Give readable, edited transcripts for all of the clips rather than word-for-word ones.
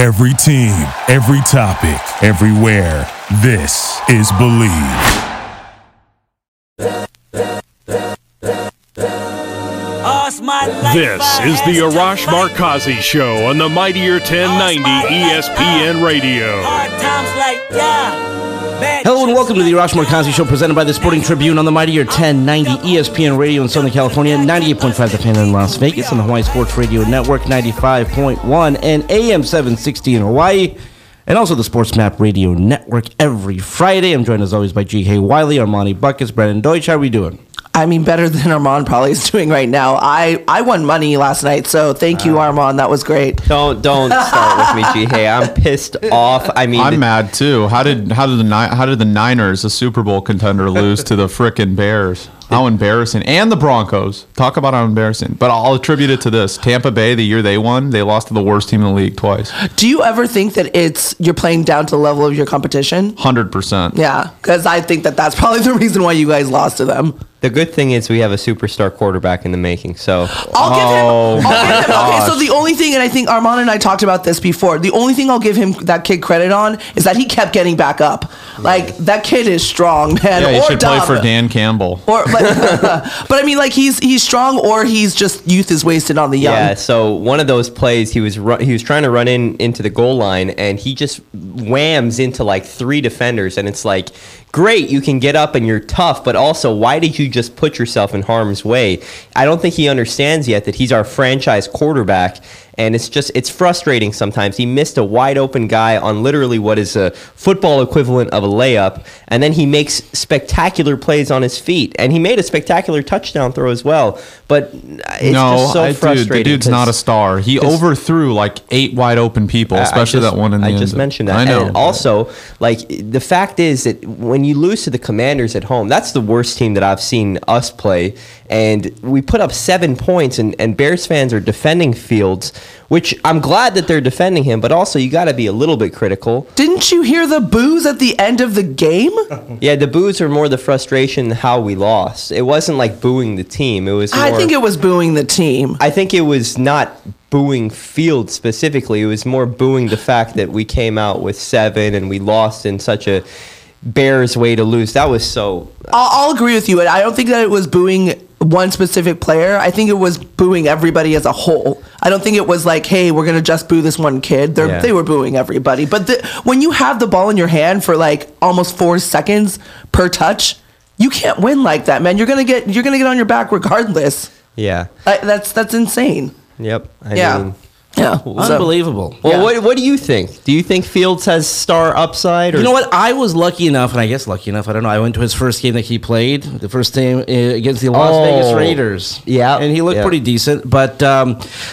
Every team, every topic, everywhere. This is Believe. This is the Arash Markazi Show on the Mightier 1090 ESPN Radio. Hello and welcome to the Arash Markazi Show, presented by the Sporting Tribune on the Mightier 1090 ESPN Radio in Southern California, 98.5 The Fan in Las Vegas, on the Hawaii Sports Radio Network, 95.1 and AM 760 in Hawaii, and also the Sports Map Radio Network every Friday. I'm joined as always by G.K. Wiley, Armani Buckets, Brandon Deutsch. How are we doing? I mean, better than Armand probably is doing right now. I won money last night, so thank you, Armand. That was great. Don't start with me, G. Hey, I'm pissed off. I mean, I'm mad too. How did the Niners, a Super Bowl contender, lose to the frickin' Bears? How embarrassing. And the Broncos. Talk about how embarrassing. But I'll attribute it to this. Tampa Bay, the year they won, they lost to the worst team in the league twice. Do you ever think that you're playing down to the level of your competition? 100%. Yeah, because I think that's probably the reason why you guys lost to them. The good thing is we have a superstar quarterback in the making, so... I'll give him... Okay, so the only thing, and I think Armand and I talked about this before, the only thing I'll give him that kid credit on is that he kept getting back up. Like, that kid is strong, man. Yeah, he should play for Dan Campbell. Or, but I mean, like, he's strong, or he's just youth is wasted on the young. Yeah, so one of those plays, he was trying to run into the goal line, and he just whams into, like, three defenders, and it's like... Great, you can get up and you're tough, but also, why did you just put yourself in harm's way? I don't think he understands yet that he's our franchise quarterback, and it's frustrating sometimes. He missed a wide-open guy on literally what is a football equivalent of a layup, and then he makes spectacular plays on his feet, and he made a spectacular touchdown throw as well, but it's frustrating. The dude's not a star. He overthrew, like, 8 wide-open people, especially that one in the end. I just mentioned that. I know. And also, like, the fact is that when you lose to the Commanders at home, that's the worst team that I've seen us play. And we put up 7 points, and Bears fans are defending Fields, which I'm glad that they're defending him, but also you got to be a little bit critical. Didn't you hear the boos at the end of the game? Yeah, the boos are more the frustration how we lost. It wasn't like booing the team. It was. I think it was booing the team. I think it was not booing Fields specifically. It was more booing the fact that we came out with 7 and we lost in such a... Bears way to lose. That was so... I'll agree with you. I don't think that it was booing one specific player. I think it was booing everybody as a whole. I don't think it was like, hey, we're going to just boo this one kid. They were booing everybody. But when you have the ball in your hand for like almost 4 seconds per touch, you can't win like that, man. You're going to get on your back regardless. Yeah. That's insane. Yep. I mean... Yeah, unbelievable. Well, yeah. What do you think? Do you think Fields has star upside? Or? You know what? I was lucky enough, and I guess lucky enough, I don't know, I went to his first game that he played, the first game against the Las Vegas Raiders. Yeah. And he looked pretty decent. But,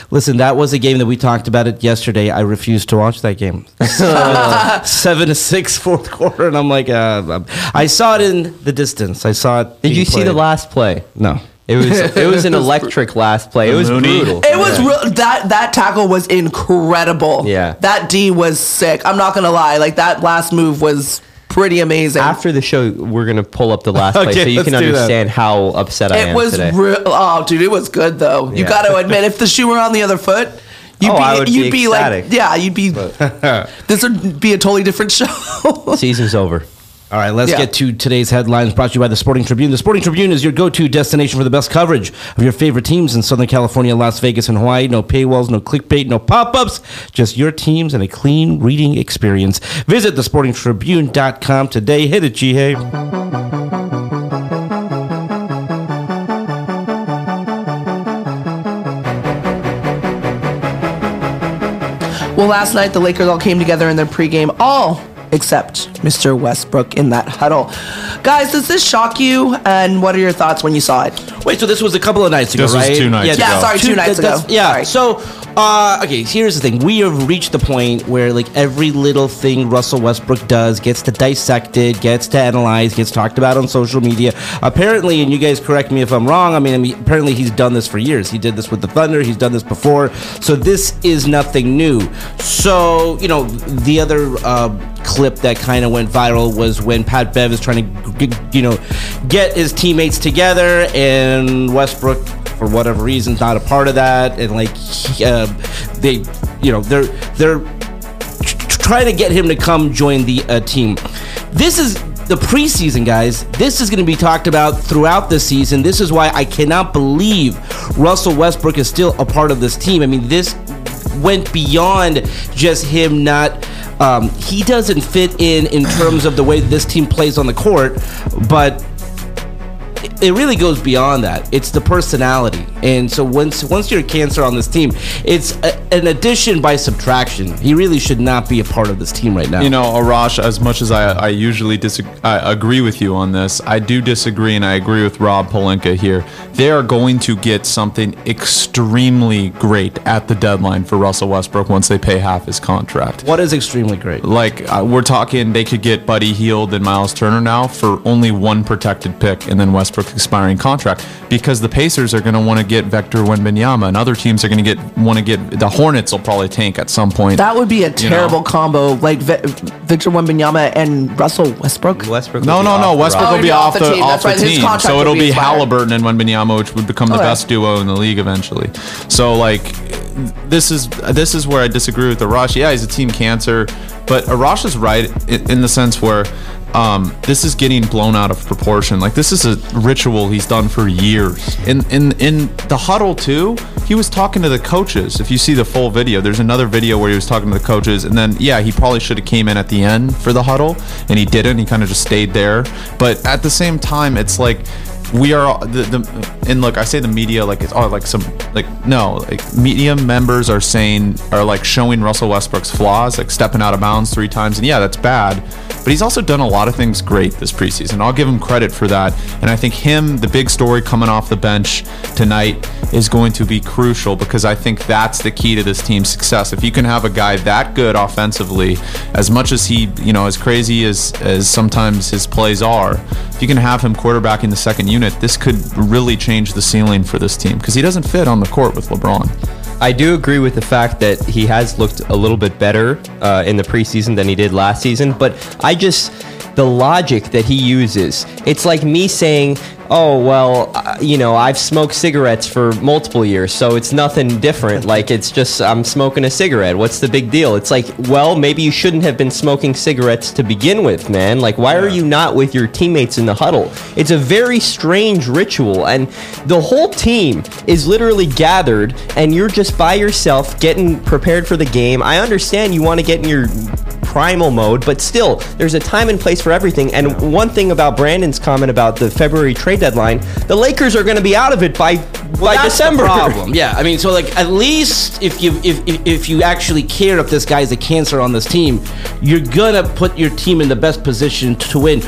listen, that was a game that we talked about it yesterday. I refused to watch that game. 7-6 fourth quarter, and I'm like, I saw it in the distance. I saw it. Did you see the last play? No. It was an electric last play. It was brutal. It was real. That tackle was incredible. Yeah. That D was sick. I'm not going to lie. Like, that last move was pretty amazing. After the show, we're going to pull up the last play so you can understand how upset I am today. It was real. Oh, dude, it was good, though. Yeah. You got to admit, if the shoe were on the other foot... You'd be ecstatic. This would be a totally different show. Season's over. All right, let's get to today's headlines, brought to you by the Sporting Tribune. The Sporting Tribune is your go-to destination for the best coverage of your favorite teams in Southern California, Las Vegas, and Hawaii. No paywalls, no clickbait, no pop-ups, just your teams and a clean reading experience. Visit thesportingtribune.com today. Hit it, G-Hay. Well, last night, the Lakers all came together in their pregame. All except Mr. Westbrook in that huddle. Guys, does this shock you? And what are your thoughts when you saw it? Wait, so this was a couple of nights ago, right? This was 2 nights ago. Yeah, sorry, 2 nights ago. Yeah, sorry. So, here's the thing. We have reached the point where, like, every little thing Russell Westbrook does gets to dissected, gets to analyzed, gets talked about on social media. Apparently, and you guys correct me if I'm wrong, I mean, apparently he's done this for years. He did this with the Thunder. He's done this before. So this is nothing new. So, you know, the other... clip that kind of went viral was when Pat Bev is trying to, you know, get his teammates together, and Westbrook, for whatever reason, is not a part of that, and like they, you know, they're trying to get him to come join the team. This is the preseason, guys. This is going to be talked about throughout the season. This is why I cannot believe Russell Westbrook is still a part of this team. I mean, this went beyond just him not... he doesn't fit in terms of the way this team plays on the court, but... it really goes beyond that. It's the personality. And so once you're a cancer on this team, it's an addition by subtraction. He really should not be a part of this team right now. You know, Arash, as much as I usually agree with you on this, I do disagree, and I agree with Rob Pelinka here. They are going to get something extremely great at the deadline for Russell Westbrook once they pay half his contract. What is extremely great? Like, we're talking they could get Buddy Hield and Miles Turner now for only one protected pick, and then Westbrook's expiring contract, because the Pacers are going to want to get Victor Wembanyama, and other teams are going to want to get the Hornets will probably tank at some point. That would be a terrible combo, like Victor Wembanyama and Russell Westbrook. No. Westbrook will be off the team. So it'll be Halliburton and Wembanyama, which would become the best duo in the league eventually. So like, this is where I disagree with Arash. Yeah, he's a team cancer, but Arash is right in the sense where this is getting blown out of proportion. Like, this is a ritual he's done for years. In the huddle too, he was talking to the coaches. If you see the full video, there's another video where he was talking to the coaches, and then he probably should have came in at the end for the huddle, and he didn't. He kind of just stayed there. But at the same time, it's like, we are the and look, I say the media like it's all like some like media members are showing Russell Westbrook's flaws, like stepping out of bounds 3 times, and that's bad, but he's also done a lot of things great this preseason. I'll give him credit for that, and I think the big story coming off the bench tonight is going to be crucial, because I think that's the key to this team's success. If you can have a guy that good offensively, as much as he, as crazy as sometimes his plays are, if you can have him quarterbacking the second unit, this could really change the ceiling for this team, because he doesn't fit on the court with LeBron. I do agree with the fact that he has looked a little bit better in the preseason than he did last season, but the logic that he uses, it's like me saying, I've smoked cigarettes for multiple years, so it's nothing different. Like, it's just, I'm smoking a cigarette. What's the big deal? It's like, well, maybe you shouldn't have been smoking cigarettes to begin with, man. Like, why are you not with your teammates in the huddle? It's a very strange ritual, and the whole team is literally gathered, and you're just by yourself getting prepared for the game. I understand you want to get in your primal mode, but still, there's a time and place for everything. And one thing about Brandon's comment about the February trade deadline, the Lakers are going to be out of it by December. That's the problem. I mean, so like, at least if you actually care if this guy's a cancer on this team, you're gonna put your team in the best position to win.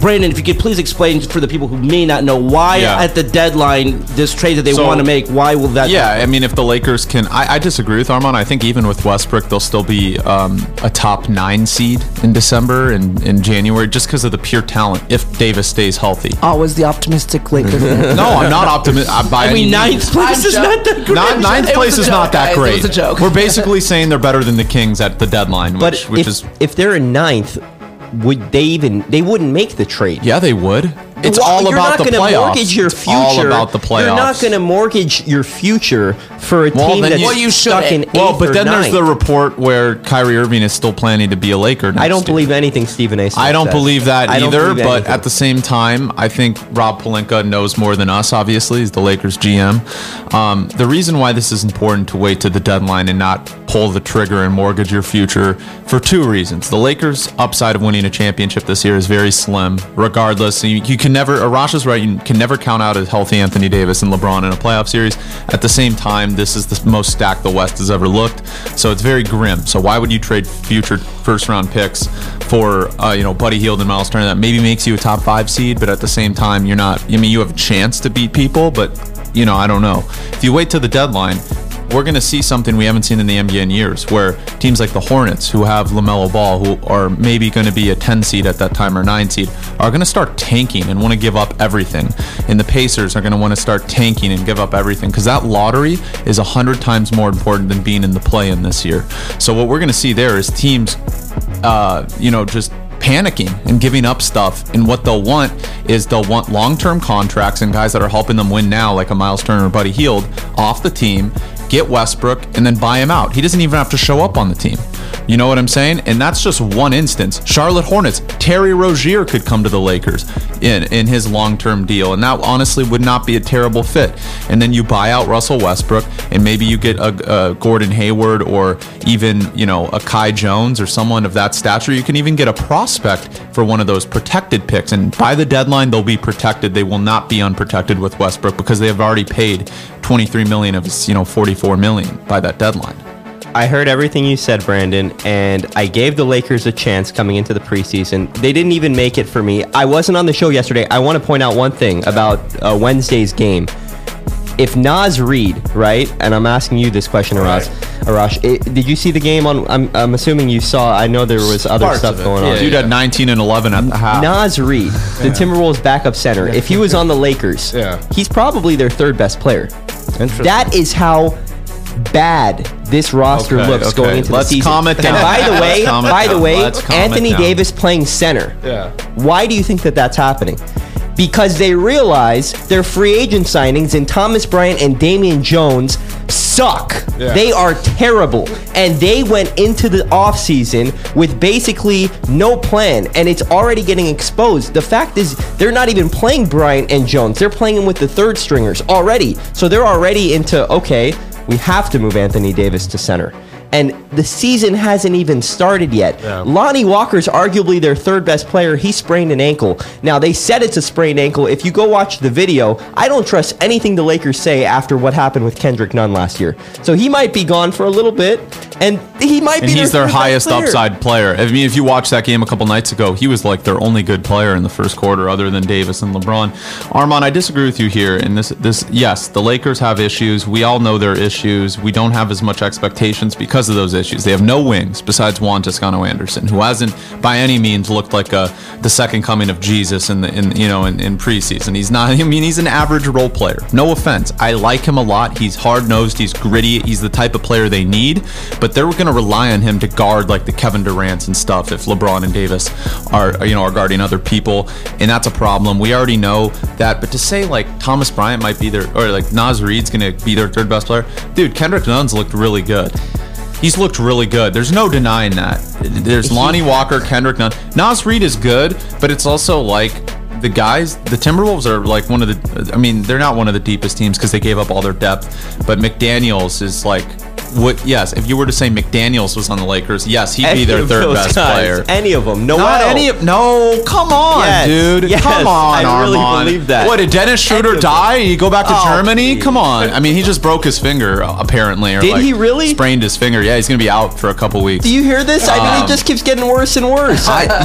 Brandon, if you could please explain for the people who may not know why at the deadline this trade that they want to make, why will that happen? I mean, if the Lakers can, I disagree with Armand. I think even with Westbrook, they'll still be a top 9 seed in December and in January, just because of the pure talent if Davis stays healthy. Always the optimistic Lakers. No, I'm not optimistic. Ninth place is not that great. It was a joke. We're basically saying they're better than the Kings at the deadline, if they're in ninth, would they even? They wouldn't make the trade. Yeah, they would. It's all about the playoffs. It's all about the playoffs. You're not going to mortgage your future for a team that's stuck in eighth or ninth. Well, but then there's the report where Kyrie Irving is still planning to be a Laker next year. I don't believe anything Stephen A. says. I don't believe that either, but at the same time, I think Rob Pelinka knows more than us, obviously. He's the Lakers GM. The reason why this is important to wait to the deadline and not pull the trigger and mortgage your future, for 2 reasons. The Lakers' upside of winning a championship this year is very slim, regardless. You can never, Arash is right, you can never count out a healthy Anthony Davis and LeBron in a playoff series. At the same time, this is the most stacked the West has ever looked, so it's very grim. So why would you trade future first-round picks for Buddy Hield and Miles Turner? That maybe makes you a top 5 seed, but at the same time, you're not. I mean, you have a chance to beat people, but I don't know. If you wait till the deadline, we're going to see something we haven't seen in the NBA in years, where teams like the Hornets, who have LaMelo Ball, who are maybe going to be a 10 seed at that time or 9 seed, are going to start tanking and want to give up everything. And the Pacers are going to want to start tanking and give up everything, because that lottery is 100 times more important than being in the play-in this year. So what we're going to see there is teams, just panicking and giving up stuff, and what they'll want is they'll want long-term contracts and guys that are helping them win now, like a Miles Turner or Buddy Hield, off the team, get Westbrook, and then buy him out. He doesn't even have to show up on the team. You know what I'm saying? And that's just one instance. Charlotte Hornets, Terry Rozier could come to the Lakers in his long-term deal, and that honestly would not be a terrible fit. And then you buy out Russell Westbrook, and maybe you get a Gordon Hayward or even, you know, a Kai Jones or someone of that stature. You can even get a prospect for one of those protected picks, and by the deadline they'll be protected. They will not be unprotected with Westbrook because they have already paid $23 million of his, $44 million by that deadline. I heard everything you said, Brandon, and I gave the Lakers a chance coming into the preseason. They didn't even make it for me. I wasn't on the show yesterday. I want to point out one thing about Wednesday's game. If Naz Reid, right, and I'm asking you this question, Arash, did you see the game on? I'm assuming you saw. I know there was other stuff going on. Dude had 19 and 11 at the half. Naz Reid, the Timberwolves backup center, if he was on the Lakers, he's probably their third best player. That is how bad this roster looks going into the season. Calm it down. And by the way, Anthony Davis playing center. Yeah. Why do you think that that's happening? Because they realize their free agent signings in Thomas Bryant and Damian Jones suck. Yeah. They are terrible. And they went into the offseason with basically no plan, and it's already getting exposed. The fact is, they're not even playing Bryant and Jones. They're playing them with the third stringers already. So they're already into, okay, we have to move Anthony Davis to center. And the season hasn't even started yet. Yeah. Lonnie Walker's arguably their third best player. He sprained an ankle. Now, they said it's a sprained ankle. If you go watch the video, I don't trust anything the Lakers say after what happened with Kendrick Nunn last year. So he might be gone for a little bit, and he might be he's their highest upside player. I mean, if you watch that game a couple nights ago, he was like their only good player in the first quarter other than Davis and LeBron. Armand, I disagree with you here. And this, yes, the Lakers have issues. We all know their issues. We don't have as much expectations because of those issues. They have no wings besides Juan Toscano-Anderson, who hasn't by any means looked like the second coming of Jesus in preseason. He's not. I mean, he's an average role player. No offense, I like him a lot. He's hard-nosed. He's gritty. He's the type of player they need. But they're going to rely on him to guard like the Kevin Durants and stuff if LeBron and Davis are guarding other people, and that's a problem. We already know that. But to say like Thomas Bryant might be there, or like Naz Reid's going to be their third best player, dude. Kendrick Nunn's looked really good. He's looked really good. There's no denying that. There's Lonnie Walker, Kendrick Nunn. Naz Reid is good, but it's also like the Timberwolves are like they're not one of the deepest teams because they gave up all their depth, but McDaniels is like, yes, if you were to say McDaniels was on the Lakers, yes, he'd be their third best player. Any of them. No, come on, dude. Yes, come on, I really believe that. What, did Dennis Schroeder die? You go back to Germany? Geez. Come on. I mean, he just broke his finger, apparently. Or did he really? Sprained his finger. Yeah, he's going to be out for a couple weeks. Do you hear this? I mean, it just keeps getting worse and worse.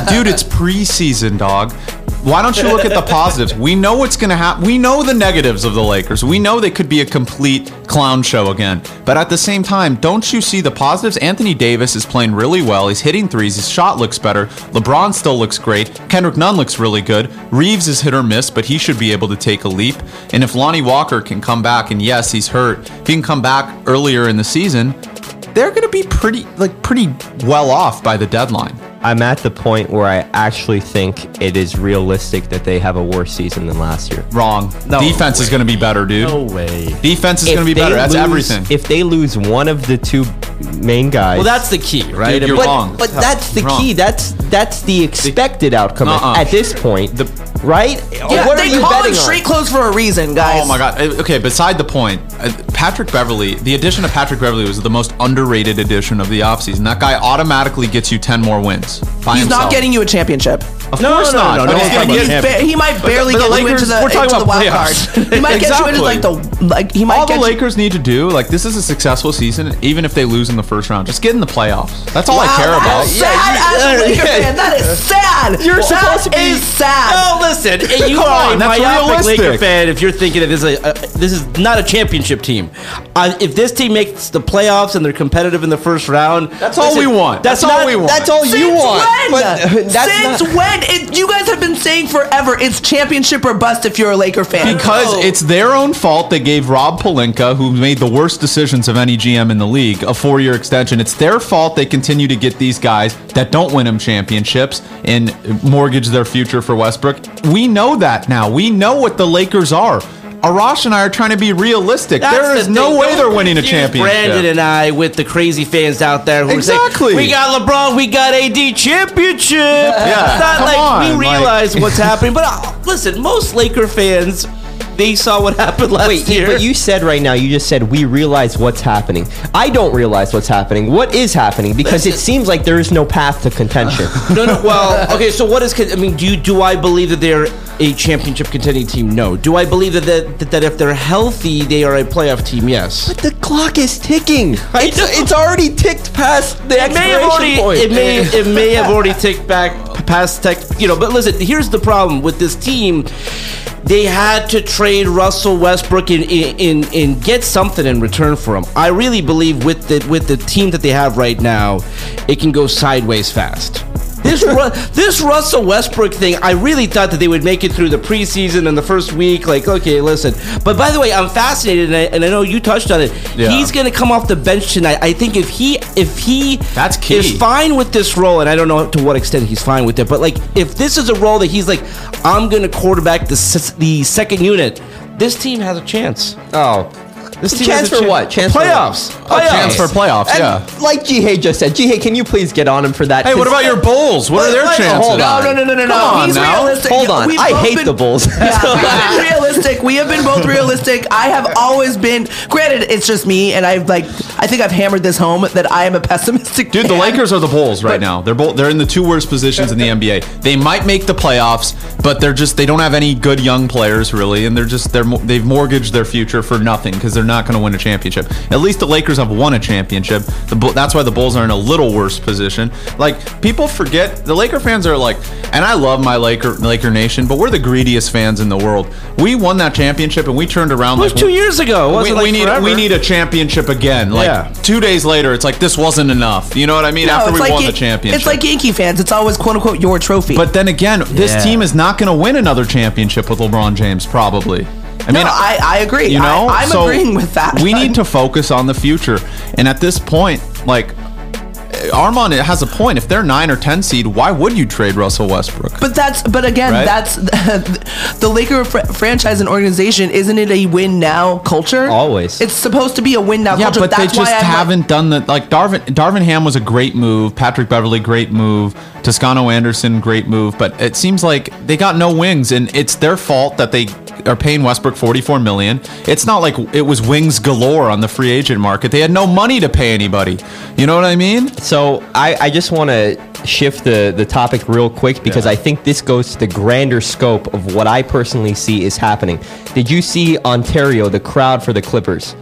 Dude, it's preseason, dog. Why don't you look at the positives? We know what's going to happen. We know the negatives of the Lakers. We know they could be a complete clown show again. But at the same time, don't you see the positives? Anthony Davis is playing really well. He's hitting threes. His shot looks better. LeBron still looks great. Kendrick Nunn looks really good. Reeves is hit or miss, but he should be able to take a leap. And if Lonnie Walker can come back, and yes, he's hurt, if he can come back earlier in the season, they're going to be pretty well off by the deadline. I'm at the point where I actually think it is realistic that they have a worse season than last year. Wrong. No Defense way. Is going to be better, dude. No way. Defense is going to be better. That's everything. If they lose one of the two main guys. Well, that's the key, right? Dude, you're wrong. But that's the key. That's the expected outcome at this point. Right? Yeah, what they call him street clothes for a reason, guys. Oh, my God. Okay, beside the point, Patrick Beverley, the addition of Patrick Beverley was the most underrated addition of the offseason. That guy automatically gets you 10 more wins. He's not getting you a championship. Of course not. He might barely get you into the wild card. He might get you into all the Lakers need to do, like, this is a successful season, even if they lose in the first round. Just get in the playoffs. That's all I care about. That is sad. You're supposed to be. That is sad. No, listen. You are a myopic Laker fan if you're thinking that this is not a championship team. If this team makes the playoffs and they're competitive in the first round, that's all we want. That's all we want. That's all you want. Since when? You guys have been saying forever it's championship or bust if you're a Laker fan. Because it's their own fault they gave Rob Pelinka, who made the worst decisions of any GM in the league, a 4-year extension. It's their fault they continue to get these guys that don't win them championships and mortgage their future for Westbrook. We know that now. We know what the Lakers are. Arash and I are trying to be realistic. There is no way they're winning a championship. Brandon and I with the crazy fans out there who are saying, we got LeBron, we got AD, championship. Yeah. It's not we realize what's happening. But listen, most Laker fans, they saw what happened last year. But you said right now, you just said, we realize what's happening. I don't realize what's happening. What is happening? Because it seems like there is no path to contention. Well, okay, so what is... I mean, do I believe that they're a championship contending team? No. Do I believe that if they're healthy, they are a playoff team? Yes. But the clock is ticking. It's already ticked past the expiration point. It may have already ticked past, you know, but listen, here's the problem with this team. They had to trade Russell Westbrook and get something in return for him. I really believe with the team that they have right now, it can go sideways fast. This Russell Westbrook thing, I really thought that they would make it through the preseason and the first week. Like, okay, listen. But by the way, I'm fascinated, and I know you touched on it. Yeah. He's going to come off the bench tonight. I think if he That's key. Is fine with this role, and I don't know to what extent he's fine with it, but like if this is a role that he's like, I'm going to quarterback the second unit, this team has a chance. Oh. This team chance for what? Chance playoffs. For playoffs. Chance for playoffs, and yeah. Like G-Hey just said, G-Hey, can you please get on him for that? Hey, what about your Bulls? What are their chances? Hold on. No. Hold on. I hate the Bulls. Yeah, we've been realistic. We have been both realistic. I have always been. Granted, it's just me, and I think I've hammered this home that I am a pessimistic fan. The Lakers are the Bulls right now. They're in the two worst positions in the NBA. They might make the playoffs, but they don't have any good young players really, and they've mortgaged their future for nothing because they're not going to win a championship. At least the Lakers have won a championship. That's why the Bulls are in a little worse position. Like, people forget, the Laker fans are like, and I love my Laker Nation, but we're the greediest fans in the world. We won that championship and we turned around. It was 2 years ago. We need a championship again. Like, yeah. 2 days later, it's like, this wasn't enough. You know what I mean? No, after we won the championship. It's like Yankee fans. It's always, quote unquote, your trophy. But then again, this team is not going to win another championship with LeBron James, probably. I agree. You know, I'm agreeing with that. We need to focus on the future. And at this point, like, Armand has a point. If they're 9 or 10 seed, why would you trade Russell Westbrook? That's the Laker franchise and organization. Isn't it a win now culture? Always. It's supposed to be a win now culture. Yeah, but that's they just haven't done that. Like, Darvin Ham was a great move. Patrick Beverley, great move. Toscano Anderson, great move. But it seems like they got no wings, and it's their fault that they are paying Westbrook $44 million. It's not like it was wings galore on the free agent market. They had no money to pay anybody. You know what I mean? So I just want to shift the topic real quick because I think this goes to the grander scope of what I personally see is happening. Did you see Ontario, the crowd for the Clippers?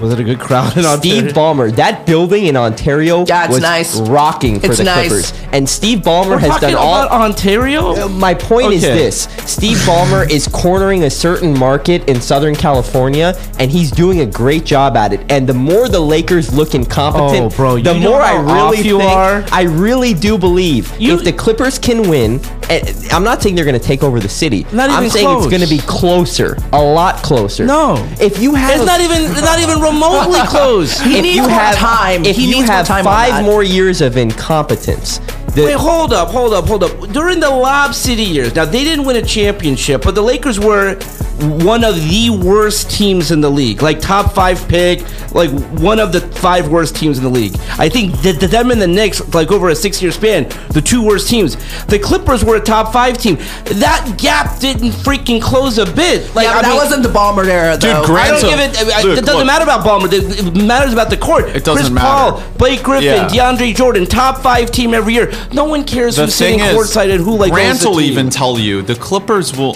Was it a good crowd in Ontario? Steve Ballmer, that building in Ontario was rocking for the Clippers. And Steve Ballmer has done all... about Ontario? My point is this. Steve Ballmer is cornering a certain market in Southern California, and he's doing a great job at it. And the more the Lakers look incompetent, the more I really think... I really do believe if the Clippers can win... I'm not saying they're going to take over the city. I'm saying it's going to be closer. A lot closer. No. If you have... It's not even remotely close. He needs more time. If you have 5 more years of incompetence... Wait, hold up. During the Lob City years, now they didn't win a championship, but the Lakers were one of the worst teams in the league. Like, top 5 pick, like one of the 5 worst teams in the league. I think that them and the Knicks, like over a 6-year span, the 2 worst teams. The Clippers were a top 5 team. That gap didn't freaking close a bit. Like, yeah, that wasn't the Ballmer era, though. Dude, it doesn't matter about Ballmer. It matters about the court. It doesn't matter. Chris Paul, Blake Griffin, DeAndre Jordan, top 5 team every year. No one cares who's sitting courtside and who like Grant will even tell you the Clippers will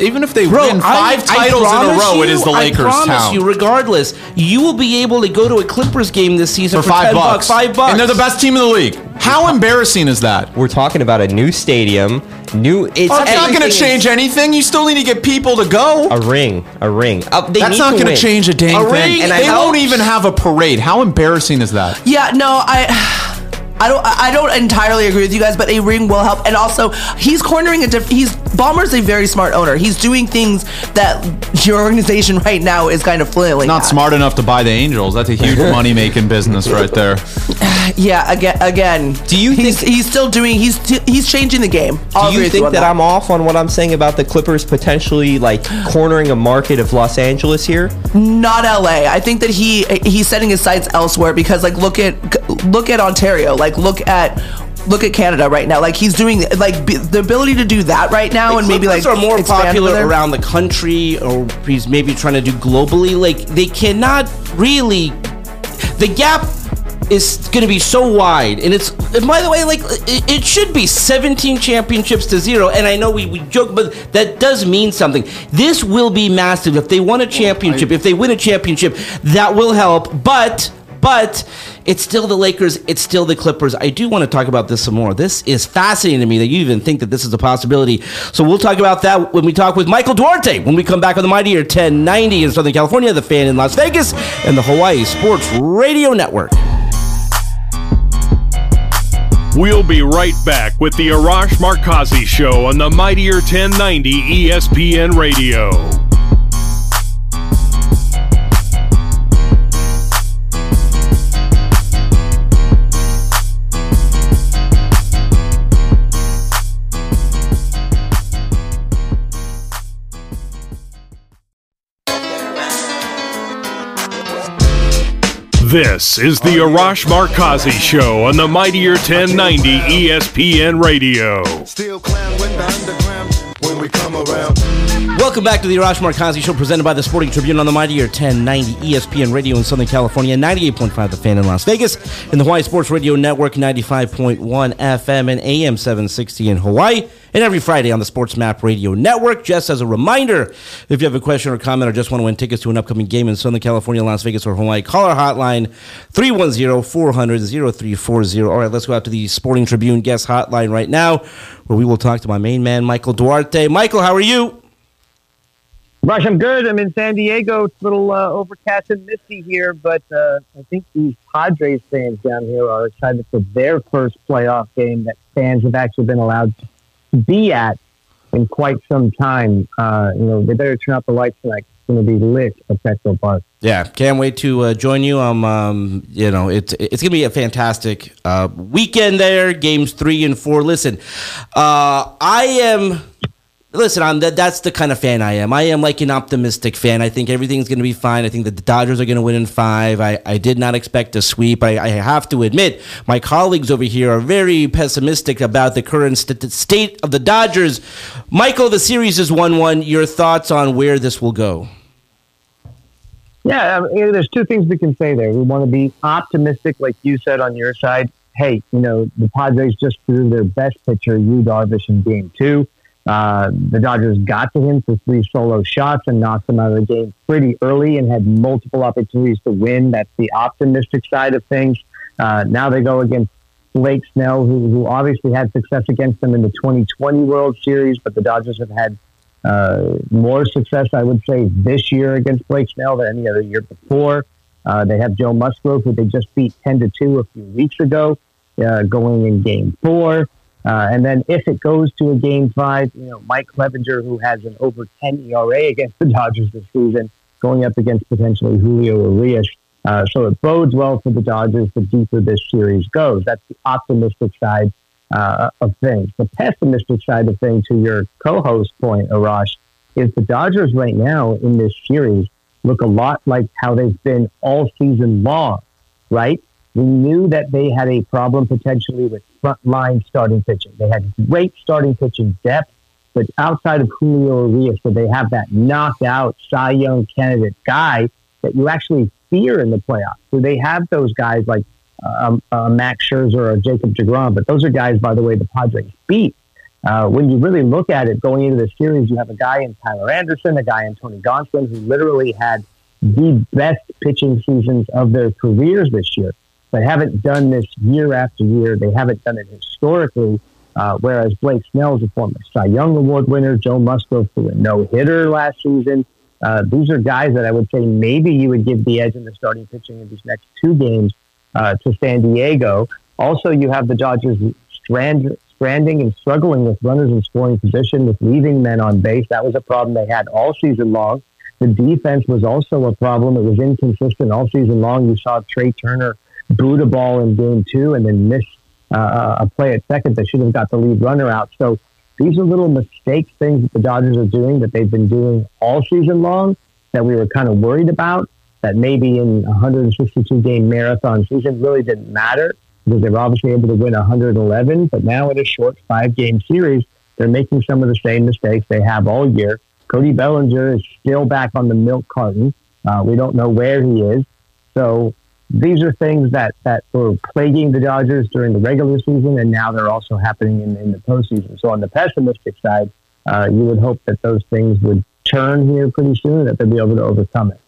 even if they win 5 titles in a row. It is the Lakers' town. I promise you, regardless, you will be able to go to a Clippers game this season for $5. $5, and they're the best team in the league. How embarrassing is that? We're talking about a new stadium. It's not going to change anything. You still need to get people to go. A ring. That's not going to change a dang thing. They won't even have a parade. How embarrassing is that? Yeah, no, I. I don't entirely agree with you guys, but a ring will help. And also, he's cornering a different. Ballmer's a very smart owner. He's doing things that your organization right now is kind of flailing. Not smart enough to buy the Angels. That's a huge money making business right there. Yeah. Again. Do you think he's still doing? He's changing the game. Do you think that I'm off on what I'm saying about the Clippers potentially like cornering a market of Los Angeles here? Not LA. I think that he's setting his sights elsewhere because like look at Ontario. Like look at Canada right now. Like he's doing like the ability to do that right now, and maybe like are more popular around the country, or he's maybe trying to do globally. Like they cannot really. The gap is going to be so wide, and it's. And by the way, like it should be 17 championships to 0. And I know we joke, but that does mean something. This will be massive if they won a championship. If they win a championship, that will help. But it's still the Lakers. It's still the Clippers. I do want to talk about this some more. This is fascinating to me that you even think that this is a possibility. So we'll talk about that when we talk with Michael Duarte when we come back on the Mightier 1090 in Southern California, The Fan in Las Vegas, and the Hawaii Sports Radio Network. We'll be right back with the Arash Markazi Show on the Mightier 1090 ESPN Radio. This is the Arash Markazi Show on the Mightier 1090 ESPN Radio. Welcome back to the Arash Markazi Show presented by the Sporting Tribune on the Mightier 1090 ESPN Radio in Southern California, 98.5 The Fan in Las Vegas, and the Hawaii Sports Radio Network, 95.1 FM and AM 760 in Hawaii. And every Friday on the Sports Map Radio Network. Just as a reminder, if you have a question or comment or just want to win tickets to an upcoming game in Southern California, Las Vegas, or Hawaii, call our hotline, 310-400-0340. All right, let's go out to the Sporting Tribune guest hotline right now, where we will talk to my main man, Michael Duarte. Michael, how are you? Rush, I'm good. I'm in San Diego. It's a little overcast and misty here, but I think these Padres fans down here are excited for their first playoff game that fans have actually been allowed to be at in quite some time. They better turn out the lights tonight. It's going to be lit at Petco Park. Yeah, can't wait to join you. It's going to be a fantastic weekend there. Games 3 and 4. Listen, that's the kind of fan I am. I am like an optimistic fan. I think everything's going to be fine. I think that the Dodgers are going to win in 5. I did not expect a sweep. I have to admit, my colleagues over here are very pessimistic about the current state of the Dodgers. Michael, the series is 1-1. Your thoughts on where this will go? Yeah, there's two things we can say there. We want to be optimistic, like you said on your side. Hey, the Padres just threw their best pitcher, Yu Darvish, in Game 2. The Dodgers got to him for 3 solo shots and knocked him out of the game pretty early and had multiple opportunities to win. That's the optimistic side of things. Now they go against Blake Snell, who obviously had success against them in the 2020 World Series, but the Dodgers have had more success, I would say, this year against Blake Snell than any other year before. They have Joe Musgrove, who they just beat 10-2 a few weeks ago, going in Game 4. And then if it goes to a Game 5, Mike Clevenger, who has an over 10 ERA against the Dodgers this season, going up against potentially Julio Urias. So it bodes well for the Dodgers the deeper this series goes. That's the optimistic side of things. The pessimistic side of things, to your co-host point, Arash, is the Dodgers right now in this series look a lot like how they've been all season long, right? We knew that they had a problem potentially with frontline starting pitching. They had great starting pitching depth, but outside of Julio Urias, so they have that knockout Cy Young candidate guy that you actually fear in the playoffs. So they have those guys like Max Scherzer or Jacob deGrom, but those are guys, by the way, the Padres beat. When you really look at it, going into the series, you have a guy in Tyler Anderson, a guy in Tony Gonsolin, who literally had the best pitching seasons of their careers this year. They haven't done this year after year. They haven't done it historically, whereas Blake Snell is a former Cy Young Award winner. Joe Musgrove threw a no-hitter last season. These are guys that I would say maybe you would give the edge in the starting pitching in these next 2 games to San Diego. Also, you have the Dodgers stranding and struggling with runners in scoring position, with leaving men on base. That was a problem they had all season long. The defense was also a problem. It was inconsistent all season long. You saw Trey Turner boot a ball in game two and then miss a play at second that should have got the lead runner out. So these are little mistakes, things that the Dodgers are doing that they've been doing all season long that we were kind of worried about, that maybe in 162-game marathon season really didn't matter because they were obviously able to win 111. But now in a short 5-game series, they're making some of the same mistakes they have all year. Cody Bellinger is still back on the milk carton. We don't know where he is. So these are things that were plaguing the Dodgers during the regular season, and now they're also happening in the postseason. So on the pessimistic side, you would hope that those things would turn here pretty soon, that they'd be able to overcome it.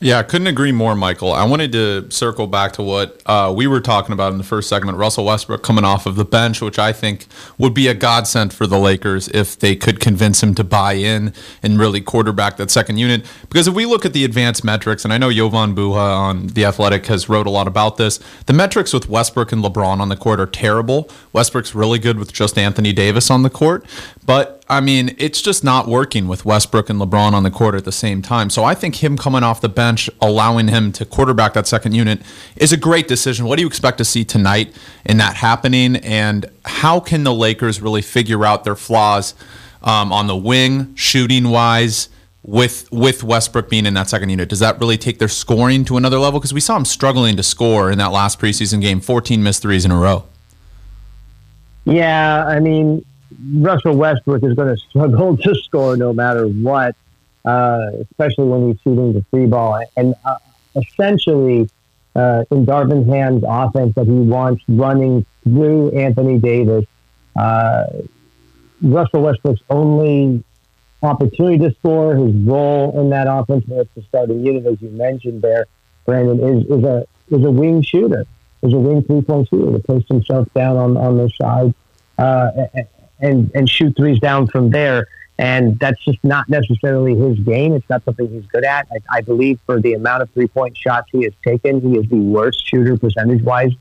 Yeah, I couldn't agree more, Michael. I wanted to circle back to what we were talking about in the first segment, Russell Westbrook coming off of the bench, which I think would be a godsend for the Lakers if they could convince him to buy in and really quarterback that second unit. Because if we look at the advanced metrics, and I know Jovan Buha on The Athletic has wrote a lot about this, the metrics with Westbrook and LeBron on the court are terrible. Westbrook's really good with just Anthony Davis on the court, but I mean, it's just not working with Westbrook and LeBron on the court at the same time. So I think him coming off the bench, allowing him to quarterback that second unit, is a great decision. What do you expect to see tonight in that happening? And how can the Lakers really figure out their flaws on the wing, shooting-wise, with Westbrook being in that second unit? Does that really take their scoring to another level? Because we saw him struggling to score in that last preseason game, 14 missed threes in a row. Yeah, I mean, Russell Westbrook is going to struggle to score no matter what, especially when he's shooting the free ball. And essentially, in Darvin Ham's offense that he wants running through Anthony Davis, Russell Westbrook's only opportunity to score, his role in that offense, where it's the starting unit, as you mentioned there, Brandon, is a wing shooter, is a wing three-point shooter that puts himself down on the side and shoot threes down from there. And that's just not necessarily his game. It's not something he's good at. I believe for the amount of three-point shots he has taken, he is the worst shooter percentage-wise,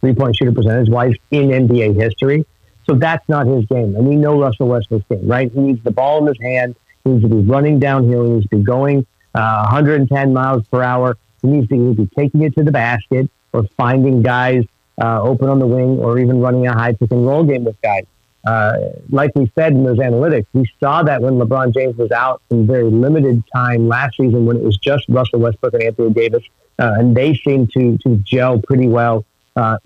three-point shooter percentage-wise in NBA history. So that's not his game. And we know Russell Westbrook's game, right? He needs the ball in his hand. He needs to be running downhill. He needs to be going 110 miles per hour. He needs to be taking it to the basket or finding guys open on the wing or even running a high pick-and-roll game with guys. Like we said in those analytics, we saw that when LeBron James was out in very limited time last season when it was just Russell Westbrook and Anthony Davis, and they seemed to gel pretty well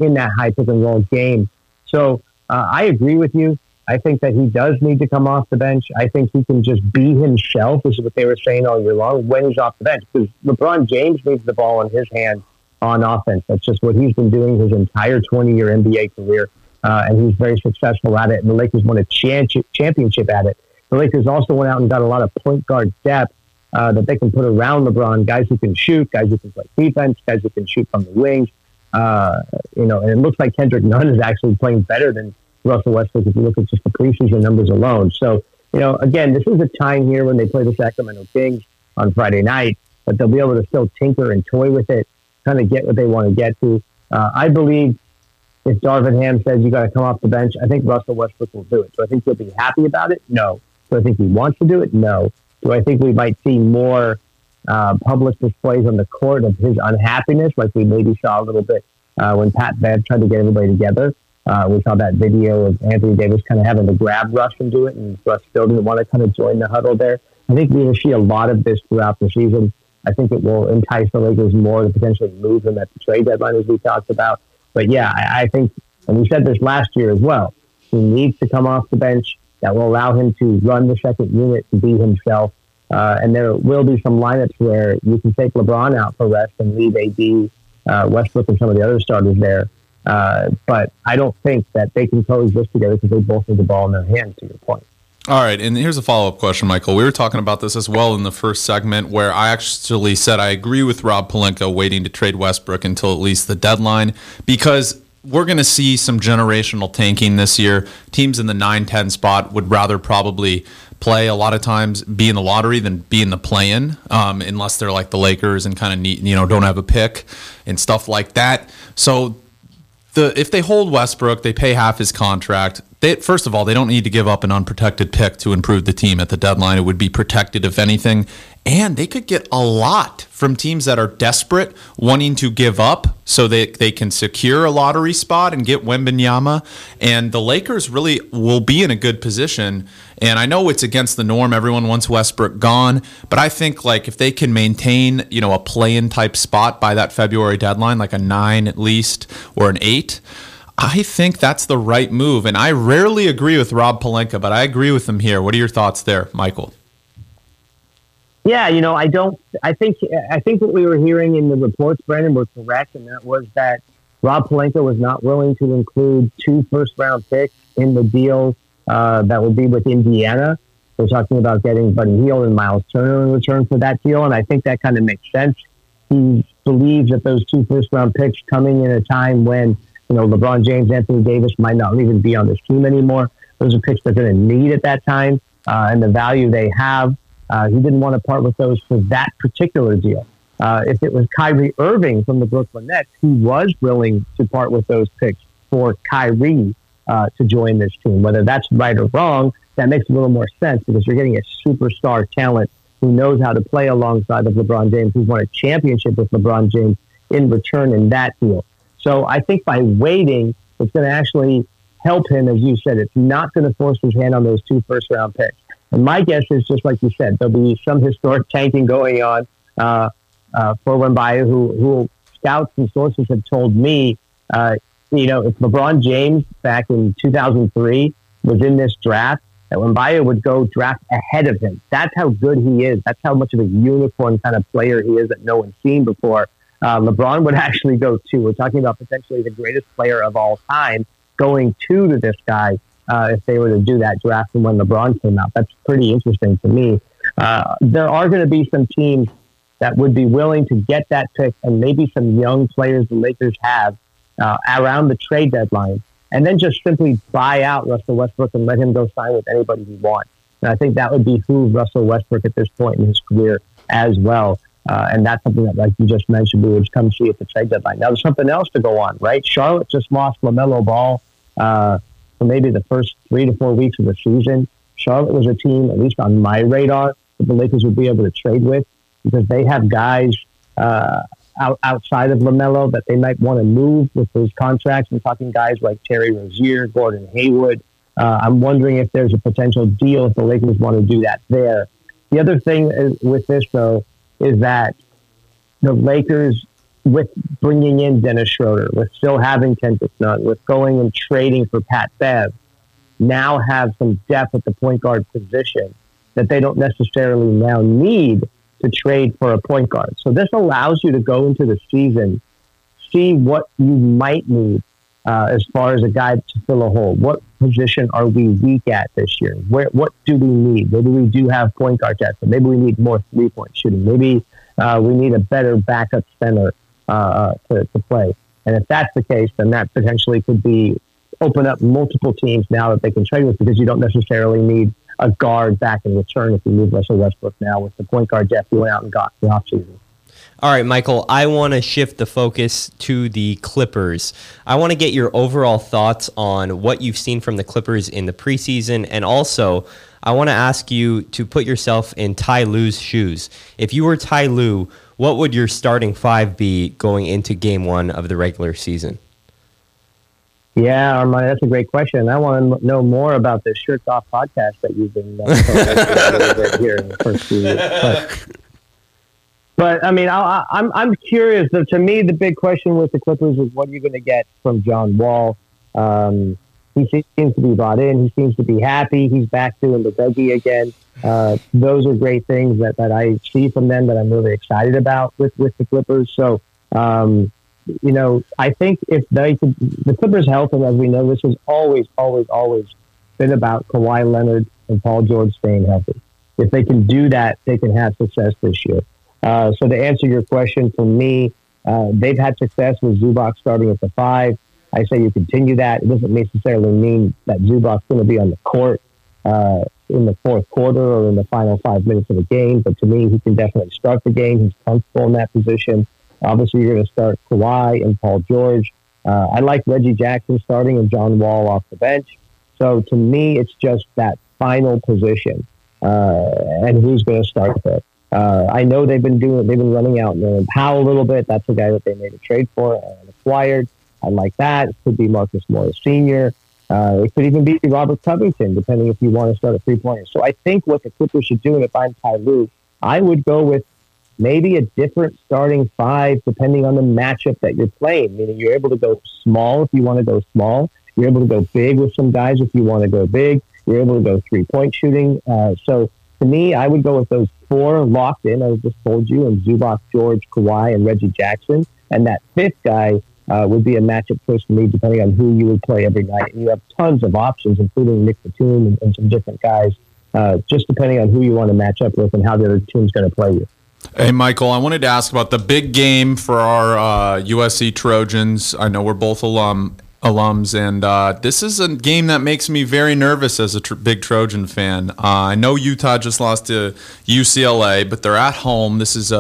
in that high pick-and-roll game. So I agree with you. I think that he does need to come off the bench. I think he can just be himself, which is what they were saying all year long, when he's off the bench. Because LeBron James needs the ball in his hand on offense. That's just what he's been doing his entire 20-year NBA career. And he's very successful at it, and the Lakers won a championship at it. The Lakers also went out and got a lot of point guard depth that they can put around LeBron, guys who can shoot, guys who can play defense, guys who can shoot from the wings. And it looks like Kendrick Nunn is actually playing better than Russell Westbrook if you look at just the preseason numbers alone. So, again, this is a time here when they play the Sacramento Kings on Friday night, but they'll be able to still tinker and toy with it, kind of get what they want to get to. I believe if Darvin Ham says you got to come off the bench, I think Russell Westbrook will do it. Do I think he'll be happy about it? No. Do I think he wants to do it? No. Do I think we might see more public displays on the court of his unhappiness, like we maybe saw a little bit when Pat Bev tried to get everybody together? We saw that video of Anthony Davis kind of having to grab Russ and do it, and Russ still didn't want to kind of join the huddle there. I think we will see a lot of this throughout the season. I think it will entice the Lakers more to potentially move him at the trade deadline, as we talked about. But yeah, I think, and we said this last year as well, he needs to come off the bench. That will allow him to run the second unit and be himself. And there will be some lineups where you can take LeBron out for rest and leave AD, Westbrook, and some of the other starters there. But I don't think that they can coexist together because they both need the ball in their hand, to your point. All right, and here's a follow-up question, Michael. We were talking about this as well in the first segment where I actually said I agree with Rob Pelinka waiting to trade Westbrook until at least the deadline because we're going to see some generational tanking this year. Teams in the 9-10 spot would rather probably play a lot of times, be in the lottery than be in the play-in, unless they're like the Lakers and kind of don't have a pick and stuff like that. So if they hold Westbrook, they pay half his contract. First of all, they don't need to give up an unprotected pick to improve the team at the deadline. It would be protected, if anything. And they could get a lot from teams that are desperate, wanting to give up so they can secure a lottery spot and get Wembanyama. And the Lakers really will be in a good position. And I know it's against the norm. Everyone wants Westbrook gone. But I think like if they can maintain, you know, a play-in type spot by that February deadline, like a 9 at least or an 8, I think that's the right move. And I rarely agree with Rob Pelinka, but I agree with him here. What are your thoughts there, Michael? Yeah, you know, I think what we were hearing in the reports, Brandon, were correct, and that was that Rob Pelinka was not willing to include 2 first-round picks in the deal that would be with Indiana. They're talking about getting Buddy Hield and Miles Turner in return for that deal, and I think that kind of makes sense. He believes that those 2 first-round picks coming in a time when, you know, LeBron James, Anthony Davis might not even be on this team anymore. Those are picks they're going to need at that time, and the value they have. He didn't want to part with those for that particular deal. If it was Kyrie Irving from the Brooklyn Nets, he was willing to part with those picks for Kyrie to join this team. Whether that's right or wrong, that makes a little more sense because you're getting a superstar talent who knows how to play alongside of LeBron James, who's won a championship with LeBron James in return in that deal. So I think by waiting, it's going to actually help him, as you said. It's not going to force his hand on those 2 first-round picks. And my guess is, just like you said, there'll be some historic tanking going on for Wembanyama, who scouts and sources have told me, you know, if LeBron James back in 2003 was in this draft, that Wembanyama would go draft ahead of him. That's how good he is. That's how much of a unicorn kind of player he is that no one's seen before. LeBron would actually go 2. We're talking about potentially the greatest player of all time going 2 to this guy. If they were to do that draft from when LeBron came out. That's pretty interesting to me. There are going to be some teams that would be willing to get that pick and maybe some young players the Lakers have around the trade deadline and then just simply buy out Russell Westbrook and let him go sign with anybody he wants. And I think that would behoove Russell Westbrook at this point in his career as well. And that's something that, like you just mentioned, we would come see at the trade deadline. Now, there's something else to go on, right? Charlotte just lost LaMelo Ball, for maybe the first 3 to 4 weeks of the season. Charlotte was a team, at least on my radar, that the Lakers would be able to trade with because they have guys outside of LaMelo that they might want to move with those contracts. I'm talking guys like Terry Rozier, Gordon Hayward. I'm wondering if there's a potential deal if the Lakers want to do that there. The other thing with this, though, is that the Lakers, with bringing in Dennis Schroeder, with still having Kendrick Nunn, with going and trading for Pat Bev, now have some depth at the point guard position that they don't necessarily now need to trade for a point guard. So this allows you to go into the season, see what you might need as far as a guy to fill a hole. What position are we weak at this year? What do we need? Maybe we do have point guard depth, but maybe we need more three-point shooting. Maybe we need a better backup center to play. And if that's the case, then that potentially could be open up multiple teams now that they can trade with because you don't necessarily need a guard back in return if you move Russell Westbrook now with the point guard depth you went out and got in the offseason. All right, Michael, I want to shift the focus to the Clippers. I want to get your overall thoughts on what you've seen from the Clippers in the preseason, and also I want to ask you to put yourself in Ty Lue's shoes. If you were Ty Lue, what would your starting 5 be going into game 1 of the regular season? Yeah, Armand, that's a great question. I want to know more about this Shirts Off podcast that you've been here in the first few weeks. But I mean, I'm curious. To me, the big question with the Clippers is what are you going to get from John Wall? He seems to be bought in. He seems to be happy. He's back doing the Dougie again. Those are great things that I see from them that I'm really excited about with the Clippers. So, you know, I think if the Clippers' health, and as we know, this has always been about Kawhi Leonard and Paul George staying healthy. If they can do that, they can have success this year. So to answer your question, for me, they've had success with Zubac starting at the 5. I say you continue that. It doesn't necessarily mean that Zubac's going to be on the court in the fourth quarter or in the final 5 minutes of the game. But to me, he can definitely start the game. He's comfortable in that position. Obviously, you're going to start Kawhi and Paul George. I like Reggie Jackson starting and John Wall off the bench. So to me, it's just that final position and who's going to start there. I know they've been running out Norman Powell a little bit. That's the guy that they made a trade for and acquired. I like that. It could be Marcus Morris Sr. It could even be Robert Covington, depending if you want to start a three-pointer. So I think what the Clippers should do, and if I'm Ty Lue, I would go with maybe a different starting five, depending on the matchup that you're playing. Meaning you're able to go small if you want to go small. You're able to go big with some guys if you want to go big. You're able to go three-point shooting. So to me, I would go with those four locked in, I just told you, and Zubac, George, Kawhi, and Reggie Jackson. And that fifth guy would be a matchup choice for me, depending on who you would play every night. And you have tons of options, including Nick Batum and some different guys, just depending on who you want to match up with and how the other team's going to play you. Hey, Michael, I wanted to ask about the big game for our USC Trojans. I know we're both alums, and this is a game that makes me very nervous as a big Trojan fan. I know Utah just lost to UCLA, but they're at home. This is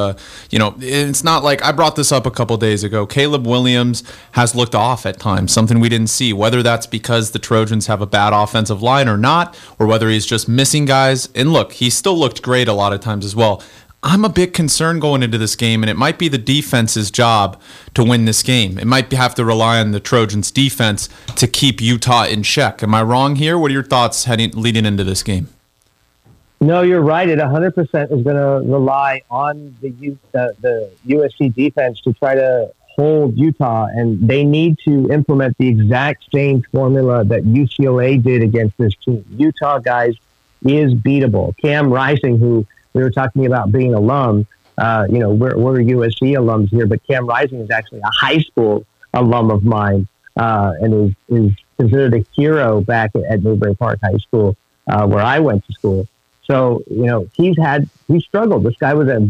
it's not like I brought this up a couple days ago. Caleb Williams has looked off at times, something we didn't see, whether that's because the Trojans have a bad offensive line or not, or whether he's just missing guys. And look, he still looked great a lot of times as well. I'm a bit concerned going into this game, and it might be the defense's job to win this game. It might have to rely on the Trojans' defense to keep Utah in check. Am I wrong here? What are your thoughts leading into this game? No, you're right. It 100% is going to rely on the USC defense to try to hold Utah, and they need to implement the exact same formula that UCLA did against this team. Utah, guys, is beatable. Cam Rising, who we were talking about being alum. We're USC alums here, but Cam Rising is actually a high school alum of mine and is considered a hero back at Newbury Park High School where I went to school. So, he struggled. This guy was a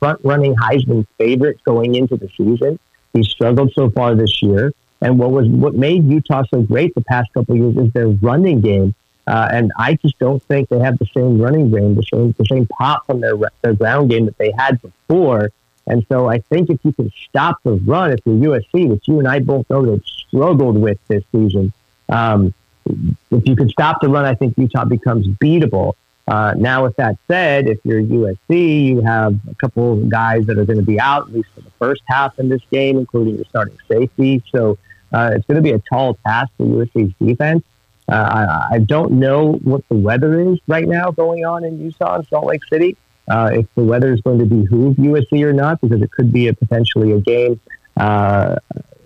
front-running Heisman favorite going into the season. He struggled so far this year. And what made Utah so great the past couple of years is their running game. And I just don't think they have the same running game, the same pop from their ground game that they had before. And so I think if you can stop the run, if you're USC, which you and I both know they've struggled with this season, if you can stop the run, I think Utah becomes beatable. Now, with that said, if you're USC, you have a couple of guys that are going to be out, at least for the first half in this game, including your starting safety. So it's going to be a tall task for USC's defense. I don't know what the weather is right now going on in Utah and Salt Lake City, if the weather is going to behoove USC or not, because it could be potentially a game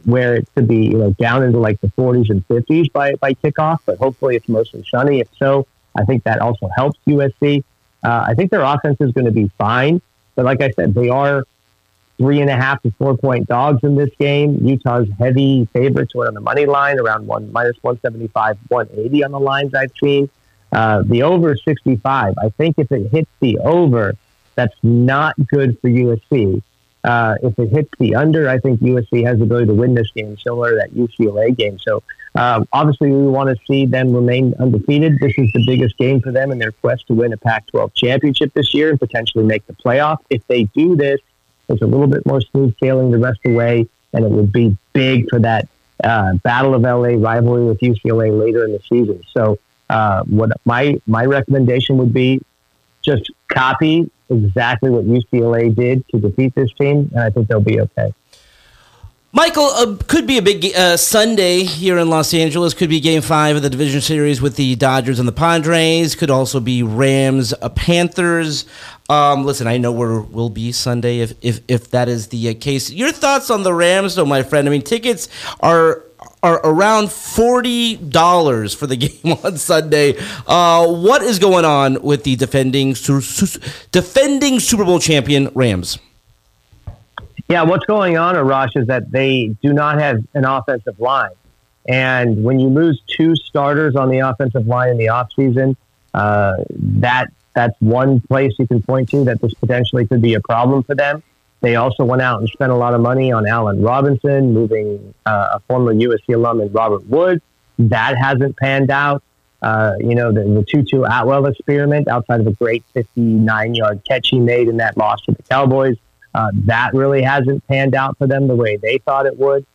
where it could be down into like the 40s and 50s by kickoff, but hopefully it's mostly sunny. If so, I think that also helps USC. I think their offense is going to be fine, but like I said, they are 3.5 to 4-point dogs in this game. Utah's heavy favorites were on the money line, around -175, 180 on the lines I've seen. The over 65. I think if it hits the over, that's not good for USC. If it hits the under, I think USC has the ability to win this game, similar to that UCLA game. So obviously we want to see them remain undefeated. This is the biggest game for them in their quest to win a Pac-12 championship this year and potentially make the playoff. If they do this, it's a little bit more smooth sailing the rest of the way, and it would be big for that Battle of LA rivalry with UCLA later in the season. So what my recommendation would be, just copy exactly what UCLA did to defeat this team, and I think they'll be okay. Michael, could be a big Sunday here in Los Angeles. Could be Game 5 of the Division Series with the Dodgers and the Padres. Could also be Rams, Panthers. Listen, I know we'll be Sunday if that is the case. Your thoughts on the Rams, though, my friend? I mean, tickets are around $40 for the game on Sunday. What is going on with the defending Super Bowl champion Rams? Yeah, what's going on, Arash, is that they do not have an offensive line. And when you lose two starters on the offensive line in the offseason, that's one place you can point to that this potentially could be a problem for them. They also went out and spent a lot of money on Allen Robinson, moving a former USC alum and Robert Woods. That hasn't panned out. The Tutu Atwell experiment, outside of a great 59-yard catch he made in that loss to the Cowboys, that really hasn't panned out for them the way they thought it would.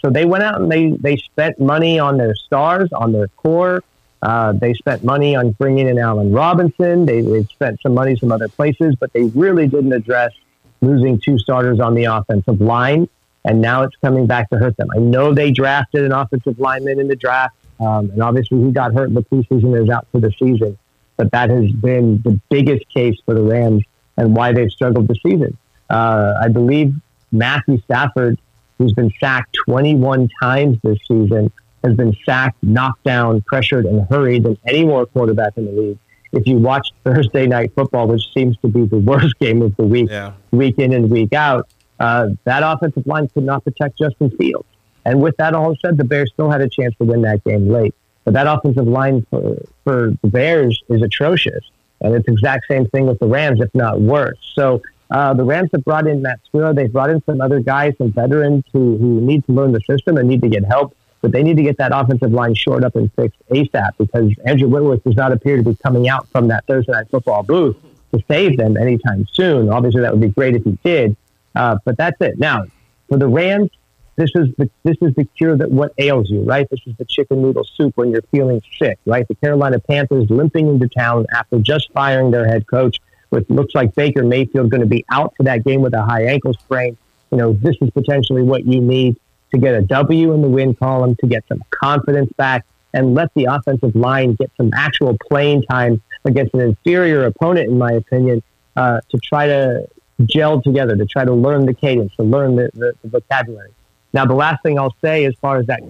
So they went out and they spent money on their stars, on their core. They spent money on bringing in Allen Robinson. They spent some money some other places, but they really didn't address losing two starters on the offensive line. And now it's coming back to hurt them. I know they drafted an offensive lineman in the draft, and obviously he got hurt in the preseason and is out for the season. But that has been the biggest case for the Rams and why they've struggled this season. I believe Matthew Stafford, who's been sacked 21 times this season, has been sacked, knocked down, pressured, and hurried than any more quarterback in the league. If you watch Thursday Night Football, which seems to be the worst game of the week, week in and week out, that offensive line could not protect Justin Fields. And with that all said, the Bears still had a chance to win that game late. But that offensive line for the Bears is atrocious. And it's the exact same thing with the Rams, if not worse. So the Rams have brought in Matt Swearer. They've brought in some other guys, some veterans who need to learn the system and need to get help. But they need to get that offensive line shored up and fixed ASAP, because Andrew Whitworth does not appear to be coming out from that Thursday Night Football booth to save them anytime soon. Obviously, that would be great if he did. But that's it. Now, for the Rams, this is the cure that what ails you, right? This is the chicken noodle soup when you're feeling sick, right? The Carolina Panthers limping into town after just firing their head coach, with looks like Baker Mayfield going to be out for that game with a high ankle sprain. You know, this is potentially what you need to get a W in the win column, to get some confidence back, and let the offensive line get some actual playing time against an inferior opponent, in my opinion, to try to gel together, to try to learn the cadence, to learn the vocabulary. Now, the last thing I'll say as far as that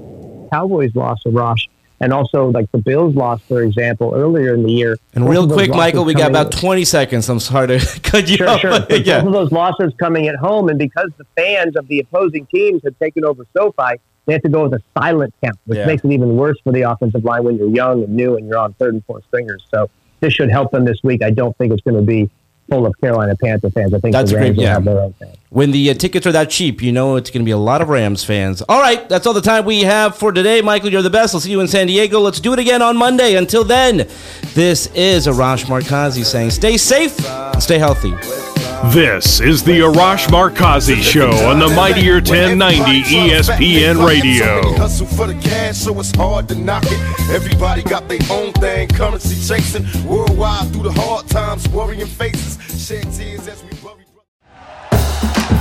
Cowboys loss, Arash, and also like the Bills loss, for example, earlier in the year. And real quick, Michael, we got about 20 seconds. I'm sorry to cut you off. Sure. Yeah. Both of those losses coming at home, and because the fans of the opposing teams had taken over SoFi, they had to go with a silent count, which makes it even worse for the offensive line when you're young and new and you're on third and fourth stringers. So this should help them this week. I don't think it's going to be full of Carolina Panther fans. I think that's the Rams will have their own fans. When the tickets are that cheap, you know it's going to be a lot of Rams fans. All right, that's all the time we have for today. Michael, you're the best. I'll see you in San Diego. Let's do it again on Monday. Until then, this is Arash Markazi saying stay safe and stay healthy. This is the Arash Markazi Show on the Mightier 1090 ESPN Radio. Hustle for the cash, so it's hard to knock it. Everybody got their own thing, currency chasing. Worldwide through the hard times, worrying faces. Shed tears as we worry.